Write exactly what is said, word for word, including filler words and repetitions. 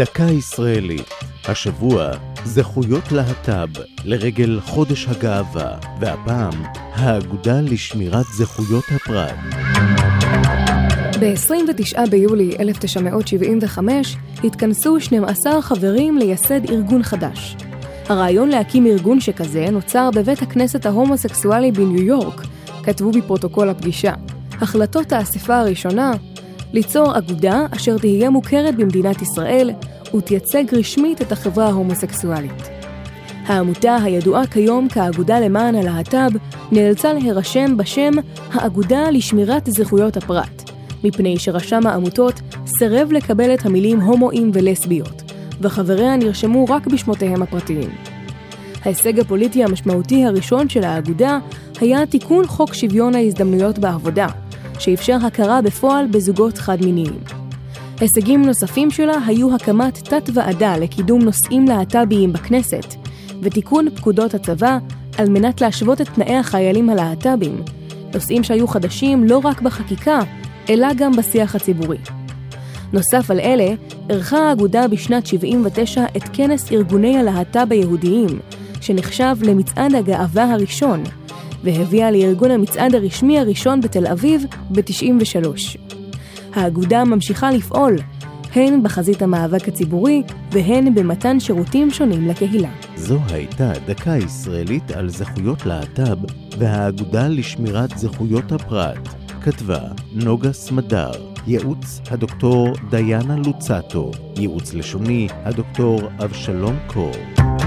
דקה ישראלית. השבוע זכויות להט"ב לרגל חודש הגאווה, והפעם האגודה לשמירת זכויות הפרט. ב-עשרים ותשעה ביולי אלף תשע מאות שבעים וחמש התכנסו שנים עשר חברים לייסד ארגון חדש. הרעיון להקים ארגון שכזה נוצר בבית הכנסת ההומוסקסואלי בניו יורק, כתבו בפרוטוקול הפגישה. החלטות האספה הראשונה, ליצור אגודה אשר תהיה מוכרת במדינת ישראל ותייצג רשמית את החברה ההומוסקסואלית. העמותה הידועה כיום כאגודה למען הלהט"ב נאלצה להירשם בשם האגודה לשמירת זכויות הפרט, מפני שרשם העמותות סרב לקבל את המילים הומואים ולסביות, וחבריה נרשמו רק בשמותיהם הפרטיים. ההישג הפוליטי המשמעותי הראשון של האגודה היה תיקון חוק שוויון ההזדמנויות בעבודה, שאפשר הכרה בפועל בזוגות חד-מיניים. הישגים נוספים שלה היו הקמת תת-ועדה לקידום נושאים להט"ביים בכנסת, ותיקון פקודות הצבא על מנת להשוות את תנאי החיילים הלהט"בים, נושאים שהיו חדשים לא רק בחקיקה, אלא גם בשיח הציבורי. נוסף על אלה, ערכה האגודה בשנת שבעים ותשע את כנס ארגוני הלהט"ב היהודיים, שנחשב למצעד הגאווה הראשון, והביאה לארגון המצעד הרשמי הראשון בתל אביב ב-תשעים ושלוש. האגודה ממשיכה לפעול, הן בחזית המאבק הציבורי והן במתן שירותים שונים לקהילה. זו הייתה דקה ישראלית על זכויות להט"ב והאגודה לשמירת זכויות הפרט. כתבה נוגה סמדר, ייעוץ הדוקטור דיינה לוצאטו, ייעוץ לשוני הדוקטור אבשלון קור.